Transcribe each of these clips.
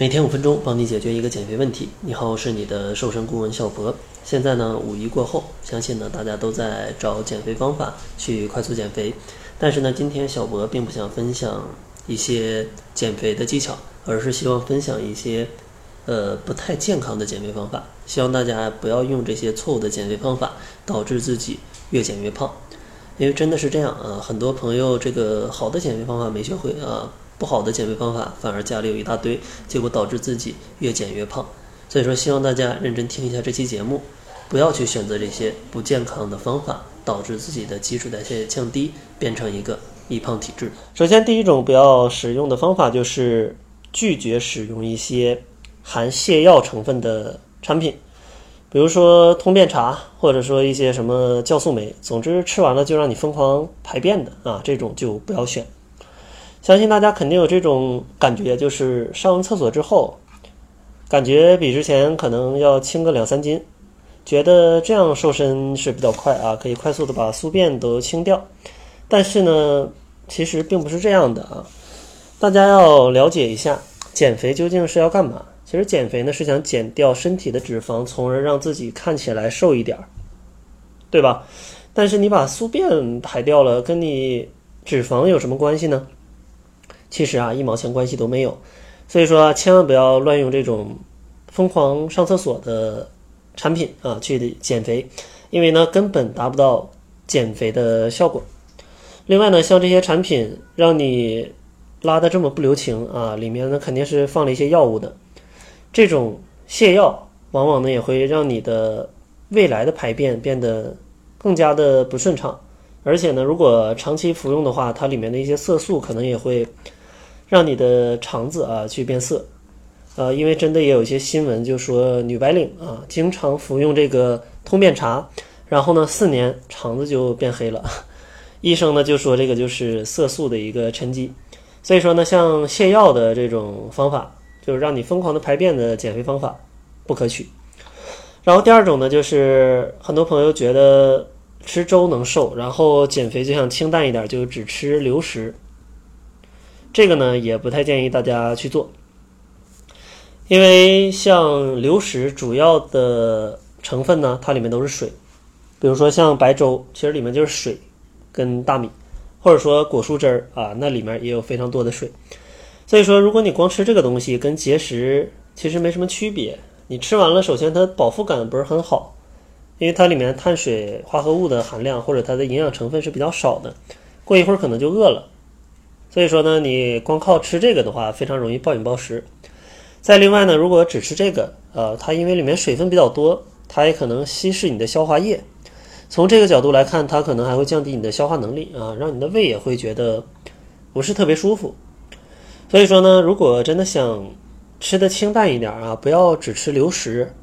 每天5分钟，帮你解决一个减肥问题。你好，我是你的瘦身顾问笑博。现在呢，五一过后，相信呢大家都在找减肥方法去快速减肥，但是呢，今天小博并不想分享一些减肥的技巧，而是希望分享一些不太健康的减肥方法。希望大家不要用这些错误的减肥方法，导致自己越减越胖，因为真的是这样啊。很多朋友这个好的减肥方法没学会啊。不好的减肥方法反而家里有一大堆，结果导致自己越减越胖。所以说希望大家认真听一下这期节目，不要去选择这些不健康的方法，导致自己的基础代谢降低，变成一个易胖体质。首先第一种不要使用的方法就是拒绝使用一些含泻药成分的产品，比如说通便茶，或者说一些什么酵素酶，总之吃完了就让你疯狂排便的啊，这种就不要选。相信大家肯定有这种感觉，就是上完厕所之后感觉比之前可能要轻个2-3斤，觉得这样瘦身是比较快啊，可以快速的把宿便都清掉。但是呢，其实并不是这样的啊。大家要了解一下减肥究竟是要干嘛。其实减肥呢是想减掉身体的脂肪，从而让自己看起来瘦一点，对吧？但是你把宿便排掉了，跟你脂肪有什么关系呢？其实啊，1毛钱关系都没有。所以说啊，千万不要乱用这种疯狂上厕所的产品啊去减肥，因为呢根本达不到减肥的效果。另外呢，像这些产品让你拉得这么不留情啊，里面呢肯定是放了一些药物的。这种泻药往往呢也会让你的未来的排便变得更加的不顺畅，而且呢如果长期服用的话，它里面的一些色素可能也会让你的肠子啊去变色，因为真的也有一些新闻就说女白领啊经常服用这个通便茶，然后呢4年肠子就变黑了，医生呢就说这个就是色素的一个沉积。所以说呢，像泻药的这种方法，就是让你疯狂的排便的减肥方法不可取。然后第二种呢，就是很多朋友觉得吃粥能瘦，然后减肥就想清淡一点，就只吃流食。这个呢也不太建议大家去做，因为像流食主要的成分呢，它里面都是水，比如说像白粥其实里面就是水跟大米，或者说果蔬汁啊，那里面也有非常多的水。所以说如果你光吃这个东西跟节食其实没什么区别，你吃完了首先它饱腹感不是很好，因为它里面碳水化合物的含量或者它的营养成分是比较少的，过一会儿可能就饿了。所以说呢，你光靠吃这个的话非常容易暴饮暴食。再另外呢，如果只吃这个它因为里面水分比较多，它也可能稀释你的消化液，从这个角度来看，它可能还会降低你的消化能力啊，让你的胃也会觉得不是特别舒服。所以说呢，如果真的想吃的清淡一点啊，不要只吃流食，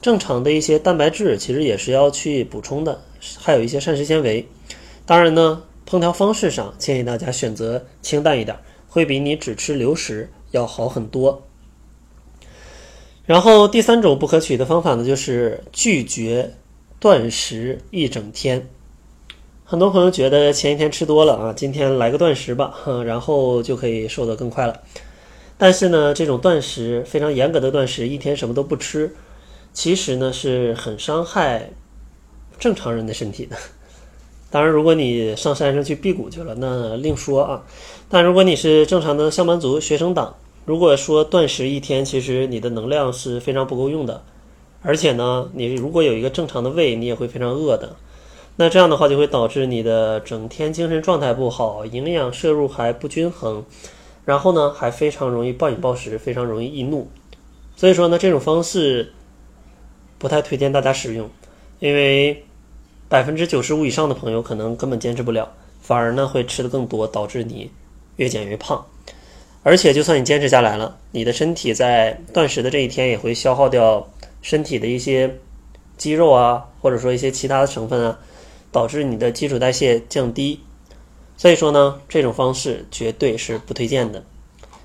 正常的一些蛋白质其实也是要去补充的，还有一些膳食纤维。当然呢，烹调方式上建议大家选择清淡一点，会比你只吃流食要好很多。然后第三种不可取的方法呢，就是拒绝断食一整天。很多朋友觉得前一天吃多了啊，今天来个断食吧，然后就可以瘦得更快了。但是呢，这种断食，非常严格的断食，一天什么都不吃，其实呢是很伤害正常人的身体的。当然如果你上山上去辟谷去了那另说啊，但如果你是正常的上班族学生党，如果说断食一天，其实你的能量是非常不够用的，而且呢你如果有一个正常的胃，你也会非常饿的。那这样的话就会导致你的整天精神状态不好，营养摄入还不均衡，然后呢还非常容易暴饮暴食，非常容易易怒。所以说呢，这种方式不太推荐大家使用，因为95% 以上的朋友可能根本坚持不了，反而呢会吃得更多，导致你越减越胖。而且就算你坚持下来了，你的身体在断食的这一天也会消耗掉身体的一些肌肉啊，或者说一些其他的成分啊，导致你的基础代谢降低。所以说呢，这种方式绝对是不推荐的。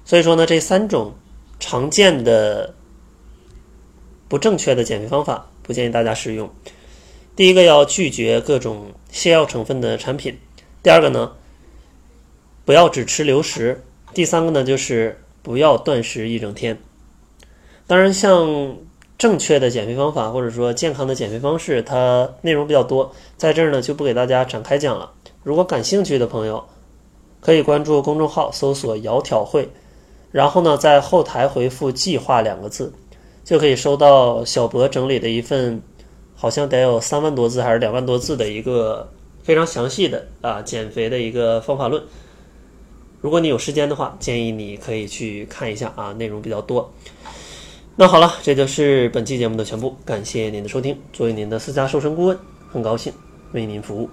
所以说呢，这三种常见的不正确的减肥方法不建议大家使用。第一个，要拒绝各种泻药成分的产品。第二个呢，不要只吃流食。第三个呢，就是不要断食一整天。当然像正确的减肥方法或者说健康的减肥方式，它内容比较多，在这儿呢就不给大家展开讲了。如果感兴趣的朋友可以关注公众号搜索窈窕会，然后呢在后台回复计划两个字，就可以收到小博整理的一份好像得有3万多字还是2万多字的一个非常详细的减肥的一个方法论。如果你有时间的话，建议你可以去看一下内容比较多。那好了，这就是本期节目的全部，感谢您的收听。作为您的私家瘦身顾问，很高兴为您服务。